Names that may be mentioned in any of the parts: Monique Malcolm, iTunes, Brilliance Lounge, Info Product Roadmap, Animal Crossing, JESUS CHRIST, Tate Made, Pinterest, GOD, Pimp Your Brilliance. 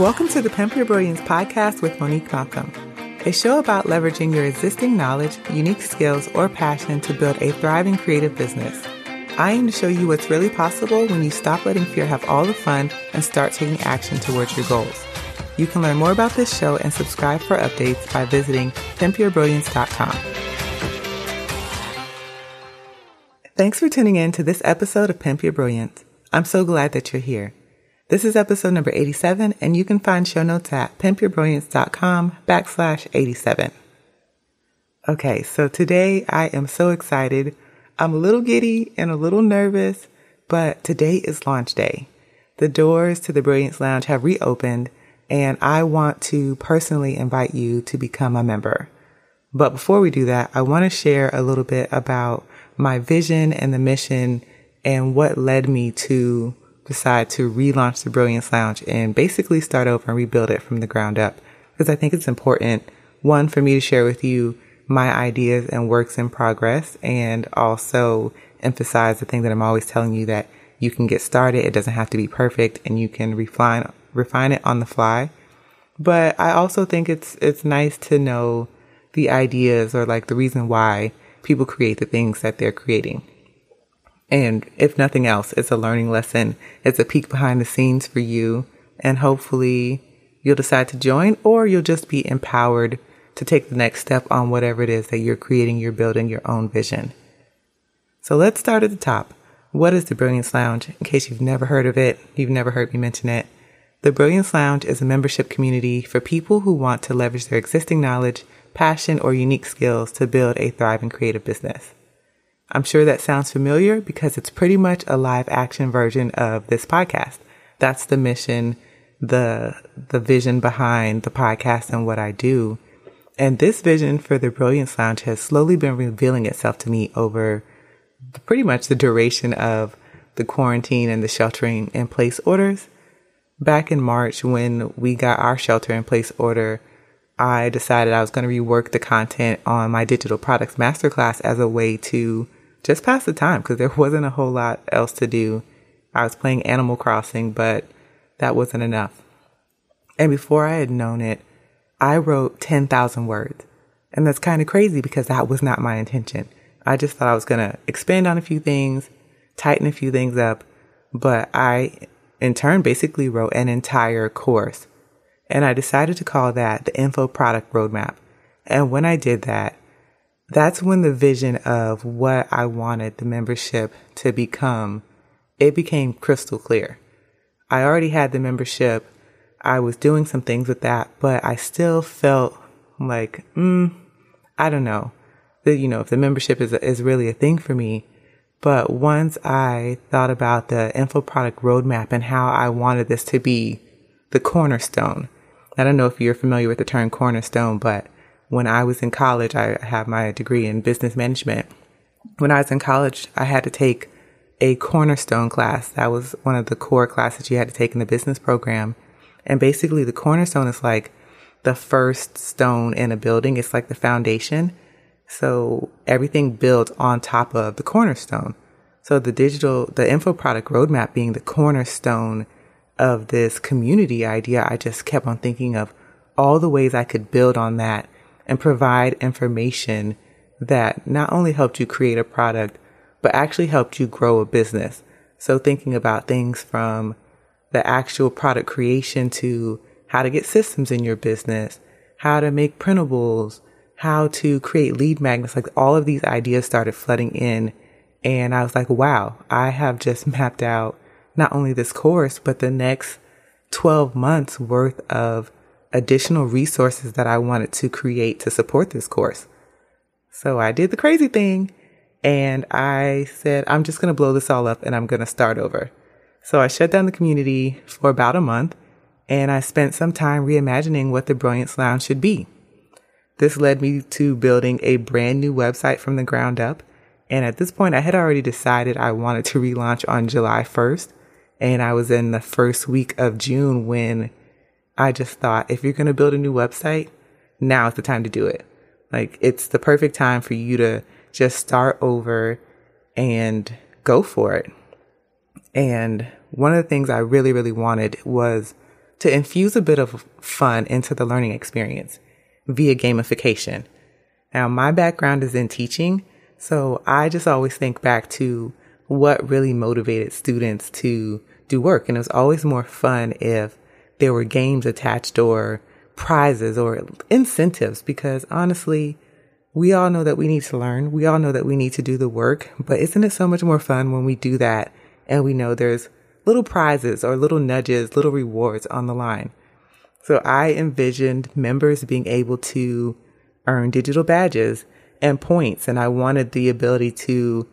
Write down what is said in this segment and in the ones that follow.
Welcome to the Pimp Your Brilliance podcast with Monique Malcolm, a show about leveraging your existing knowledge, unique skills, or passion to build a thriving creative business. I aim to show you what's really possible when you stop letting fear have all the fun and start taking action towards your goals. You can learn more about this show and subscribe for updates by visiting pimpyourbrilliance.com. Thanks for tuning in to this episode of Pimp Your Brilliance. I'm so glad that you're here. This is episode number 87, and you can find show notes at pimpyourbrilliance.com/87. Okay, so today I am so excited. I'm a little giddy and a little nervous, but today is launch day. The doors to the Brilliance Lounge have reopened, and I want to personally invite you to become a member. But before we do that, I want to share a little bit about my vision and the mission and what led me to decide to relaunch the Brilliance Lounge and basically start over and rebuild it from the ground up. Because I think it's important, one, for me to share with you my ideas and works in progress, and also emphasize the thing that I'm always telling you, that you can get started. It doesn't have to be perfect, and you can refine it on the fly. But I also think it's nice to know the ideas, or like the reason why people create the things that they're creating. And if nothing else, it's a learning lesson. It's a peek behind the scenes for you. And hopefully you'll decide to join, or you'll just be empowered to take the next step on whatever it is that you're creating, you're building your own vision. So let's start at the top. What is the Brilliance Lounge? In case you've never heard of it, you've never heard me mention it. The Brilliance Lounge is a membership community for people who want to leverage their existing knowledge, passion, or unique skills to build a thriving creative business. I'm sure that sounds familiar because it's pretty much a live action version of this podcast. That's the mission, the vision behind the podcast and what I do. And this vision for the Brilliance Lounge has slowly been revealing itself to me over pretty much the duration of the quarantine and the sheltering in place orders. Back in March, when we got our shelter in place order, I decided I was going to rework the content on my digital products masterclass as a way to just pass the time, because there wasn't a whole lot else to do. I was playing Animal Crossing, but that wasn't enough. And before I had known it, I wrote 10,000 words. And that's kind of crazy because that was not my intention. I just thought I was going to expand on a few things, tighten a few things up. But I, in turn, basically wrote an entire course. And I decided to call that the Info Product Roadmap. And when I did that, that's when the vision of what I wanted the membership to become, it became crystal clear. I already had the membership. I was doing some things with that, but I still felt like, I don't know, if the membership is really a thing for me. But once I thought about the Info Product Roadmap and how I wanted this to be the cornerstone. I don't know if you're familiar with the term cornerstone, but when I was in college, I have my degree in business management. When I was in college, I had to take a cornerstone class. That was one of the core classes you had to take in the business program. And basically the cornerstone is like the first stone in a building. It's like the foundation. So everything built on top of the cornerstone. So the Info Product Roadmap being the cornerstone of this community idea, I just kept on thinking of all the ways I could build on that and provide information that not only helped you create a product, but actually helped you grow a business. So thinking about things from the actual product creation to how to get systems in your business, how to make printables, how to create lead magnets, like all of these ideas started flooding in. And I was like, wow, I have just mapped out not only this course, but the next 12 months worth of additional resources that I wanted to create to support this course. So I did the crazy thing and I said, I'm just going to blow this all up and I'm going to start over. So I shut down the community for about a month and I spent some time reimagining what the Brilliance Lounge should be. This led me to building a brand new website from the ground up. And at this point, I had already decided I wanted to relaunch on July 1st. And I was in the first week of June when I just thought, if you're going to build a new website, now is the time to do it. Like, it's the perfect time for you to just start over and go for it. And one of the things I really, really wanted was to infuse a bit of fun into the learning experience via gamification. Now, my background is in teaching, so I just always think back to what really motivated students to do work. And it was always more fun if there were games attached or prizes or incentives, because honestly, we all know that we need to learn. We all know that we need to do the work, but isn't it so much more fun when we do that and we know there's little prizes or little nudges, little rewards on the line? So I envisioned members being able to earn digital badges and points, and I wanted the ability to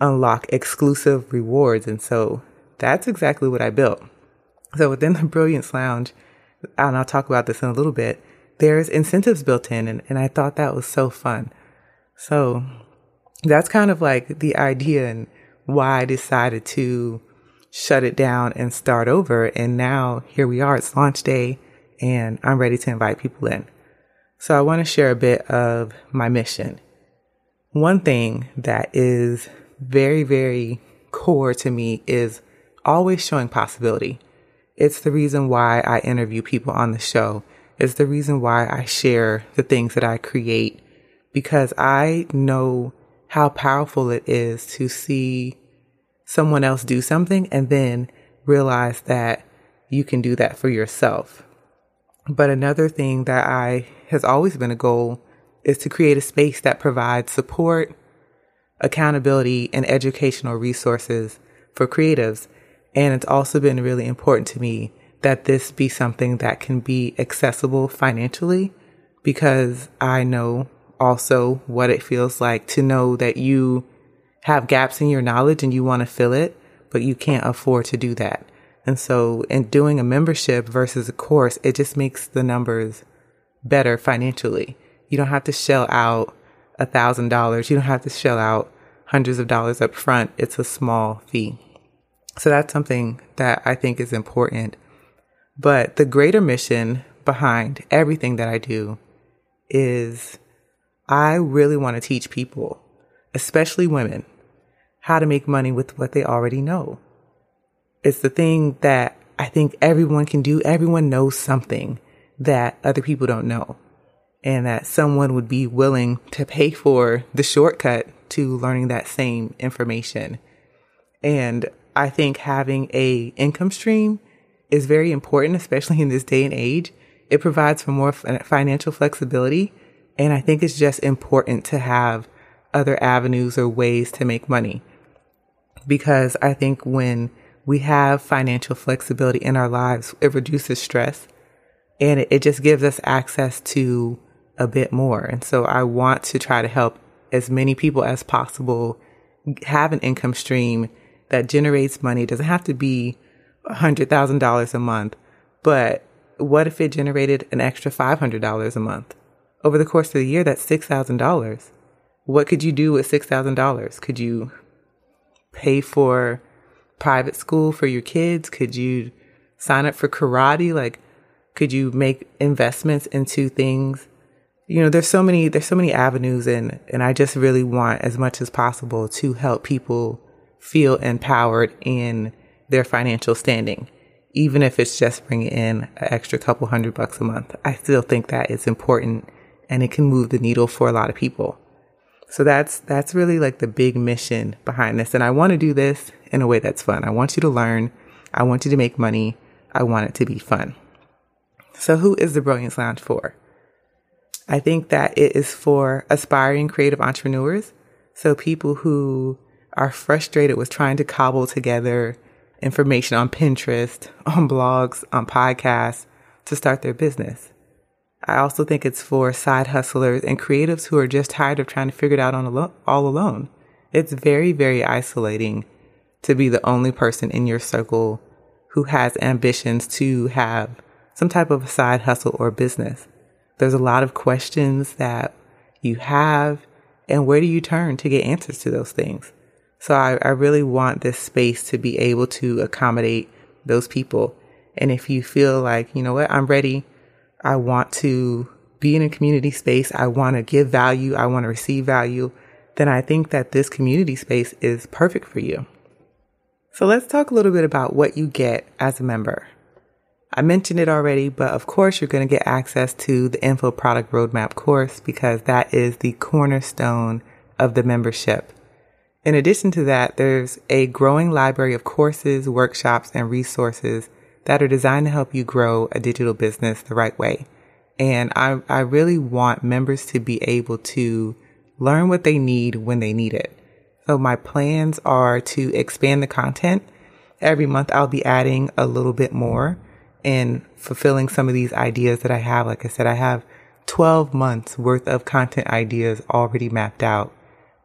unlock exclusive rewards. And so that's exactly what I built. So within the Brilliance Lounge, and I'll talk about this in a little bit, there's incentives built in, and I thought that was so fun. So that's kind of like the idea and why I decided to shut it down and start over. And now here we are, it's launch day, and I'm ready to invite people in. So I want to share a bit of my mission. One thing that is very, very core to me is always showing possibility. It's the reason why I interview people on the show. It's the reason why I share the things that I create, because I know how powerful it is to see someone else do something and then realize that you can do that for yourself. But another thing that has always been a goal is to create a space that provides support, accountability, and educational resources for creatives. And it's also been really important to me that this be something that can be accessible financially, because I know also what it feels like to know that you have gaps in your knowledge and you want to fill it, but you can't afford to do that. And so in doing a membership versus a course, it just makes the numbers better financially. You don't have to shell out $1,000. You don't have to shell out hundreds of dollars up front. It's a small fee. So that's something that I think is important. But the greater mission behind everything that I do is I really want to teach people, especially women, how to make money with what they already know. It's the thing that I think everyone can do. Everyone knows something that other people don't know, and that someone would be willing to pay for the shortcut to learning that same information. And I think having an income stream is very important, especially in this day and age. It provides for more financial flexibility. And I think it's just important to have other avenues or ways to make money, because I think when we have financial flexibility in our lives, it reduces stress and it just gives us access to a bit more. And so I want to try to help as many people as possible have an income stream that generates money. It doesn't have to be $100,000 a month, but what if it generated an extra $500 a month? Over the course of the year, that's $6,000. What could you do with $6,000? Could you pay for private school for your kids? Could you sign up for karate? Like, could you make investments into things? You know, there's so many avenues, and I just really want as much as possible to help people feel empowered in their financial standing. Even if it's just bringing in an extra couple $100 a month, I still think that it's important and it can move the needle for a lot of people. So that's really like the big mission behind this. And I want to do this in a way that's fun. I want you to learn. I want you to make money. I want it to be fun. So who is the Brilliance Lounge for? I think that it is for aspiring creative entrepreneurs. So people who are frustrated with trying to cobble together information on Pinterest, on blogs, on podcasts to start their business. I also think it's for side hustlers and creatives who are just tired of trying to figure it out all alone. It's very, very isolating to be the only person in your circle who has ambitions to have some type of a side hustle or business. There's a lot of questions that you have, and where do you turn to get answers to those things? So I really want this space to be able to accommodate those people. And if you feel like, you know what, I'm ready, I want to be in a community space, I want to give value, I want to receive value, then I think that this community space is perfect for you. So let's talk a little bit about what you get as a member. I mentioned it already, but of course you're going to get access to the Info Product Roadmap course because that is the cornerstone of the membership. In addition to that, there's a growing library of courses, workshops, and resources that are designed to help you grow a digital business the right way. And I really want members to be able to learn what they need when they need it. So my plans are to expand the content. Every month I'll be adding a little bit more and fulfilling some of these ideas that I have. Like I said, I have 12 months worth of content ideas already mapped out.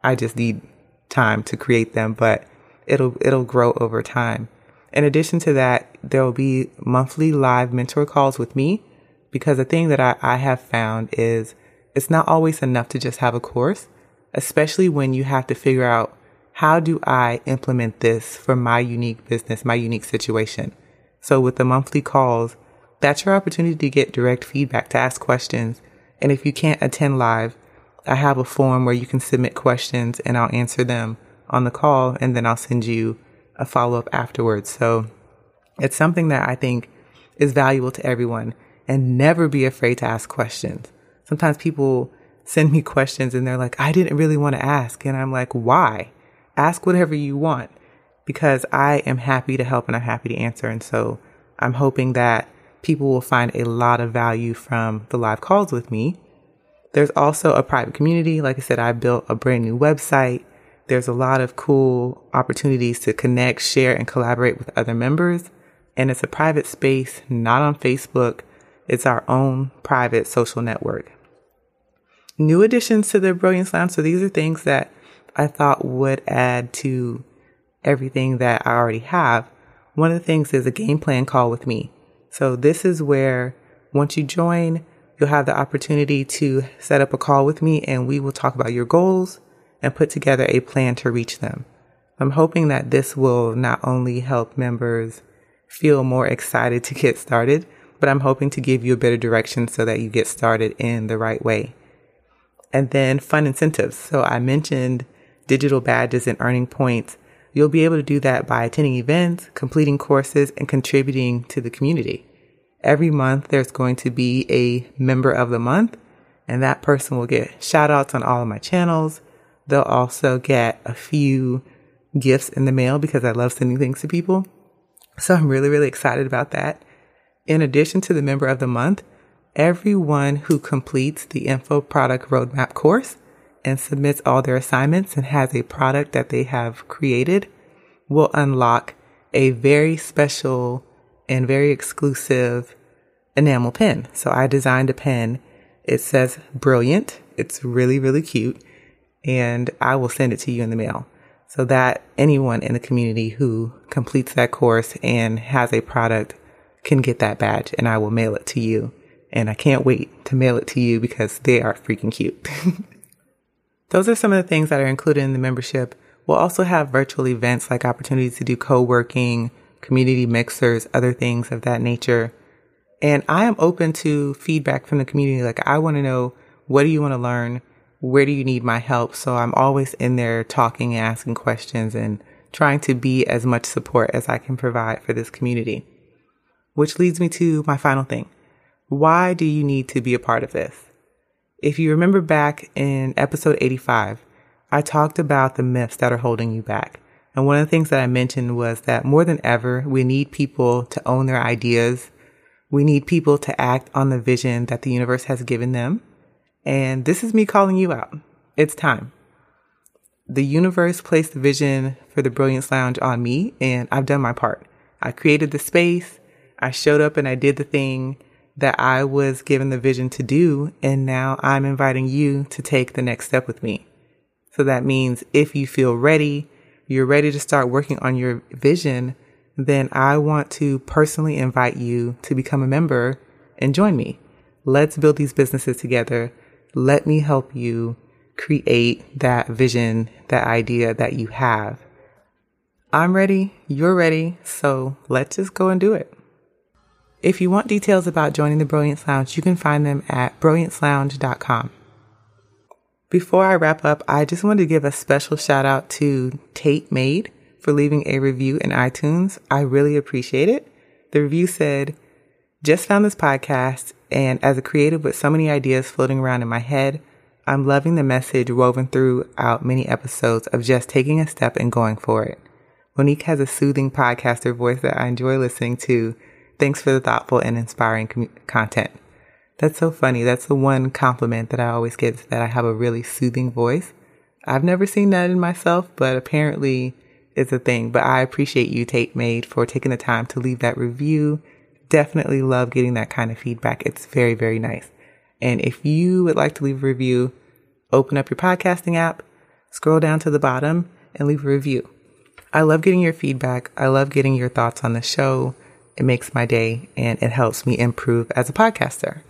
I just need time to create them, but it'll grow over time. In addition to that, there will be monthly live mentor calls with me because the thing that I have found is it's not always enough to just have a course, especially when you have to figure out how do I implement this for my unique business, my unique situation. So with the monthly calls, that's your opportunity to get direct feedback, to ask questions. And if you can't attend live, I have a form where you can submit questions and I'll answer them on the call and then I'll send you a follow-up afterwards. So it's something that I think is valuable to everyone, and never be afraid to ask questions. Sometimes people send me questions and they're like, I didn't really want to ask. And I'm like, why? Ask whatever you want because I am happy to help and I'm happy to answer. And so I'm hoping that people will find a lot of value from the live calls with me. There's also a private community. Like I said, I built a brand new website. There's a lot of cool opportunities to connect, share, and collaborate with other members. And it's a private space, not on Facebook. It's our own private social network. New additions to the Brilliance Lounge. So these are things that I thought would add to everything that I already have. One of the things is a game plan call with me. So this is where once you join, you'll have the opportunity to set up a call with me and we will talk about your goals and put together a plan to reach them. I'm hoping that this will not only help members feel more excited to get started, but I'm hoping to give you a better direction so that you get started in the right way. And then fun incentives. So I mentioned digital badges and earning points. You'll be able to do that by attending events, completing courses, and contributing to the community. Every month, there's going to be a member of the month, and that person will get shout outs on all of my channels. They'll also get a few gifts in the mail because I love sending things to people. So I'm really, really excited about that. In addition to the member of the month, everyone who completes the Info Product Roadmap course and submits all their assignments and has a product that they have created will unlock a very special and very exclusive enamel pen. So I designed a pen. It says Brilliant. It's really, really cute. And I will send it to you in the mail so that anyone in the community who completes that course and has a product can get that badge, and I will mail it to you. And I can't wait to mail it to you because they are freaking cute. Those are some of the things that are included in the membership. We'll also have virtual events like opportunities to do co-working, community mixers, other things of that nature. And I am open to feedback from the community. Like, I want to know, what do you want to learn? Where do you need my help? So I'm always in there talking and asking questions and trying to be as much support as I can provide for this community. Which leads me to my final thing. Why do you need to be a part of this? If you remember back in episode 85, I talked about the myths that are holding you back. And one of the things that I mentioned was that more than ever, we need people to own their ideas. We need people to act on the vision that the universe has given them. And this is me calling you out. It's time. The universe placed the vision for the Brilliance Lounge on me, and I've done my part. I created the space. I showed up and I did the thing that I was given the vision to do. And now I'm inviting you to take the next step with me. So that means if you feel ready, you're ready to start working on your vision, then I want to personally invite you to become a member and join me. Let's build these businesses together. Let me help you create that vision, that idea that you have. I'm ready. You're ready. So let's just go and do it. If you want details about joining the Brilliance Lounge, you can find them at brilliancelounge.com. Before I wrap up, I just wanted to give a special shout out to Tate Made for leaving a review in iTunes. I really appreciate it. The review said, Just found this podcast, and as a creative with so many ideas floating around in my head, I'm loving the message woven throughout many episodes of just taking a step and going for it. Monique has a soothing podcaster voice that I enjoy listening to. Thanks for the thoughtful and inspiring content. That's so funny. That's the one compliment that I always get, is that I have a really soothing voice. I've never seen that in myself, but apparently it's a thing. But I appreciate you, Tate Made, for taking the time to leave that review. Definitely love getting that kind of feedback. It's very, very nice. And if you would like to leave a review, open up your podcasting app, scroll down to the bottom, and leave a review. I love getting your feedback. I love getting your thoughts on the show. It makes my day, and it helps me improve as a podcaster.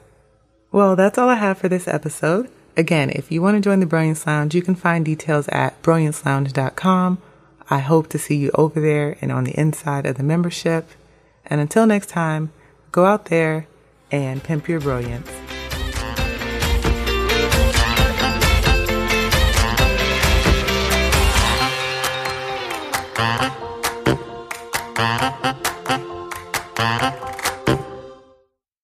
Well, that's all I have for this episode. Again, if you want to join the Brilliance Lounge, you can find details at brilliancelounge.com. I hope to see you over there and on the inside of the membership. And until next time, go out there and pimp your brilliance.